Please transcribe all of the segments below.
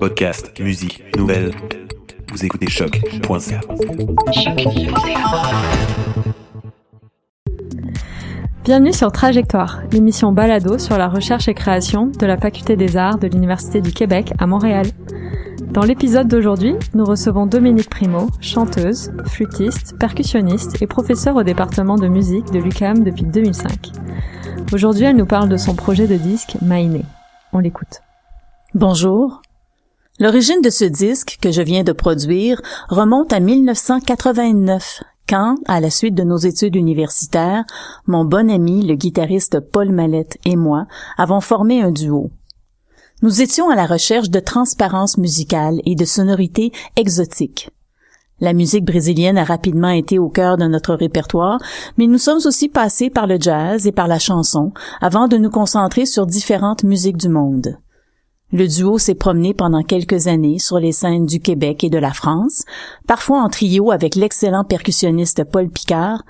Podcast, musique, nouvelles. Vous écoutez choc.ca. Bienvenue sur Trajectoire, l'émission balado sur la recherche et création de la Faculté des Arts de l'Université du Québec à Montréal. Dans l'épisode d'aujourd'hui, nous recevons Dominique Primo, chanteuse, flûtiste, percussionniste et professeure au département de musique de l'UQAM depuis 2005. Aujourd'hui, elle nous parle de son projet de disque Maïné. On l'écoute. Bonjour. L'origine de ce disque que je viens de produire remonte à 1989, quand, à la suite de nos études universitaires, mon bon ami, le guitariste Paul Mallette et moi, avons formé un duo. Nous étions à la recherche de transparence musicale et de sonorités exotiques. La musique brésilienne a rapidement été au cœur de notre répertoire, mais nous sommes aussi passés par le jazz et par la chanson avant de nous concentrer sur différentes musiques du monde. Le duo s'est promené pendant quelques années sur les scènes du Québec et de la France, parfois en trio avec l'excellent percussionniste Paul Picard,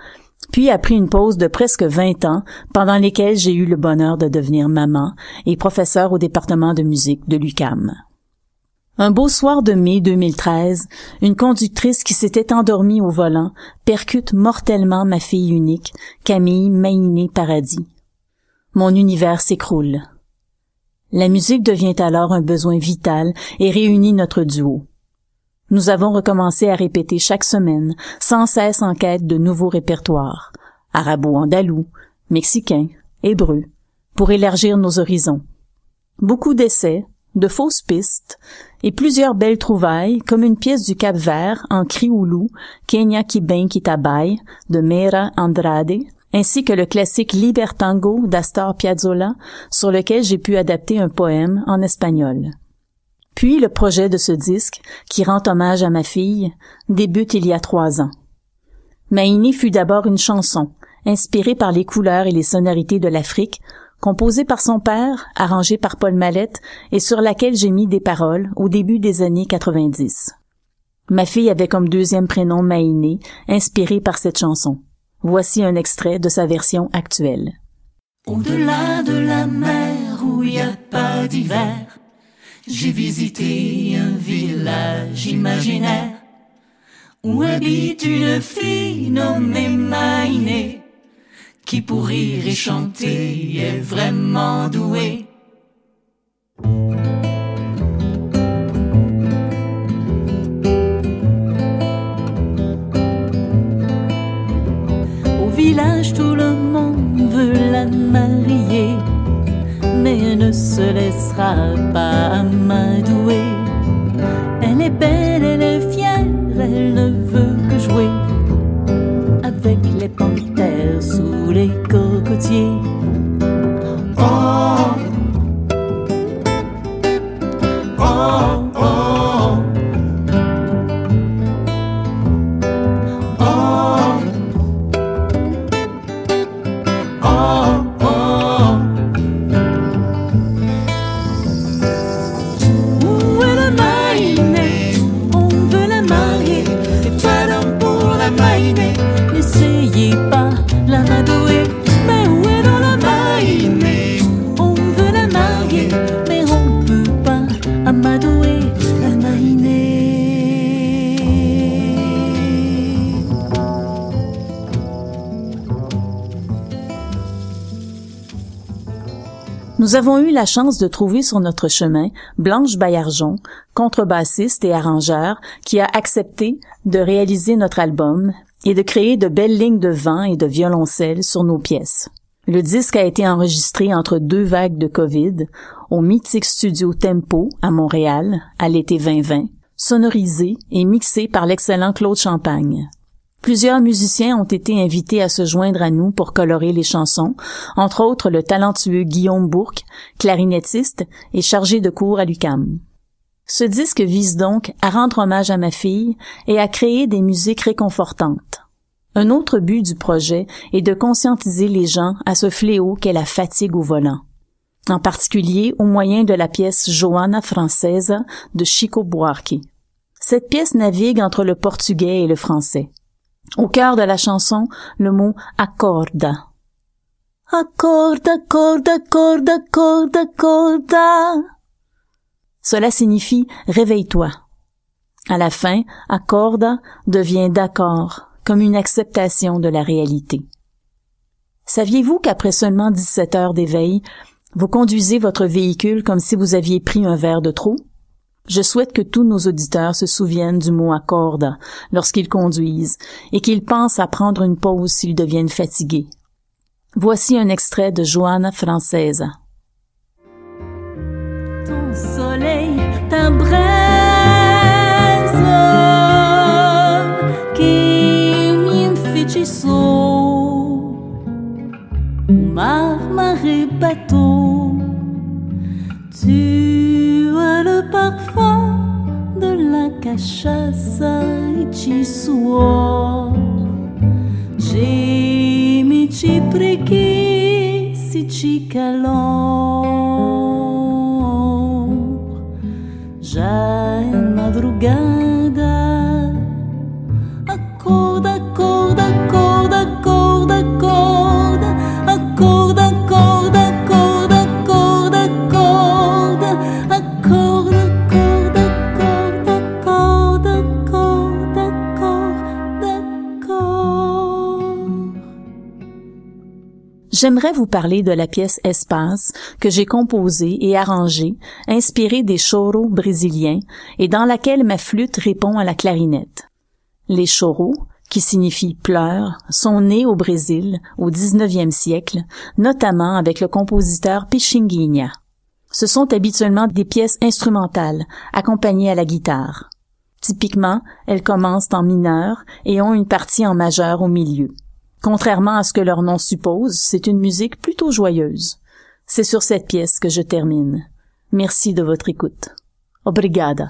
puis a pris une pause de presque 20 ans pendant lesquels j'ai eu le bonheur de devenir maman et professeure au département de musique de l'UQAM. Un beau soir de mai 2013, une conductrice qui s'était endormie au volant percute mortellement ma fille unique, Camille Maynée Paradis. Mon univers s'écroule. La musique devient alors un besoin vital et réunit notre duo. Nous avons recommencé à répéter chaque semaine, sans cesse en quête de nouveaux répertoires, arabo-andalous, mexicains, hébreux, pour élargir nos horizons. Beaucoup d'essais, de fausses pistes et plusieurs belles trouvailles, comme une pièce du Cap-Vert en crioulou, Kenya Kiben Kitabai, de Meira Andrade, ainsi que le classique Libertango d'Astor Piazzolla, sur lequel j'ai pu adapter un poème en espagnol. Puis le projet de ce disque, qui rend hommage à ma fille, débute il y a 3 ans. Maïné fut d'abord une chanson, inspirée par les couleurs et les sonorités de l'Afrique, composée par son père, arrangée par Paul Mallette, et sur laquelle j'ai mis des paroles au début des années 90. Ma fille avait comme deuxième prénom Maïné, inspirée par cette chanson. Voici un extrait de sa version actuelle. Au-delà de la mer où il n'y a pas d'hiver, j'ai visité un village imaginaire où habite une fille nommée Maïné, qui pour rire et chanter est vraiment douée. Village, tout le monde veut la marier, mais ne se laissera pas amadouer. Elle est belle, elle est fière, elle ne veut que jouer avec les panthères sous les cocotiers. Oh, oh, oh. Nous avons eu la chance de trouver sur notre chemin Blanche Baillargeon, contrebassiste et arrangeur, qui a accepté de réaliser notre album et de créer de belles lignes de vent et de violoncelle sur nos pièces. Le disque a été enregistré entre 2 vagues de COVID au mythique studio Tempo à Montréal à l'été 2020, sonorisé et mixé par l'excellent Claude Champagne. Plusieurs musiciens ont été invités à se joindre à nous pour colorer les chansons, entre autres le talentueux Guillaume Bourque, clarinettiste et chargé de cours à l'UQAM. Ce disque vise donc à rendre hommage à ma fille et à créer des musiques réconfortantes. Un autre but du projet est de conscientiser les gens à ce fléau qu'est la fatigue au volant, en particulier au moyen de la pièce Joana Francesa de Chico Buarque. Cette pièce navigue entre le portugais et le français. Au cœur de la chanson, le mot « accorda ».« Accorda, accorda, accorda, accorda, accorda ». Cela signifie « réveille-toi ». À la fin, « accorda » devient « d'accord », comme une acceptation de la réalité. Saviez-vous qu'après seulement 17 heures d'éveil, vous conduisez votre véhicule comme si vous aviez pris un verre de trop? Je souhaite que tous nos auditeurs se souviennent du mot « accorda » lorsqu'ils conduisent et qu'ils pensent à prendre une pause s'ils deviennent fatigués. Voici un extrait de Joana Francesa. Ton soleil t'embrasse, que me enfeitiçou, mar, marée, bateau, tu as le parfum de la cachaça et tu suor. J'ai te pregué, si te calor, já é madrugada. Acorda, acorda, acorda, acorda, acorda, acorda, acorda, acorda, acorda, acorda, acorda, acorda, acorda, acorda, acorda, acorda. J'aimerais vous parler de la pièce Espace que j'ai composée et arrangée, inspirée des choros brésiliens et dans laquelle ma flûte répond à la clarinette. Les choros, qui signifient pleurs, sont nés au Brésil au 19e siècle, notamment avec le compositeur Pixinguinha. Ce sont habituellement des pièces instrumentales, accompagnées à la guitare. Typiquement, elles commencent en mineur et ont une partie en majeur au milieu. Contrairement à ce que leur nom suppose, c'est une musique plutôt joyeuse. C'est sur cette pièce que je termine. Merci de votre écoute. Obrigada.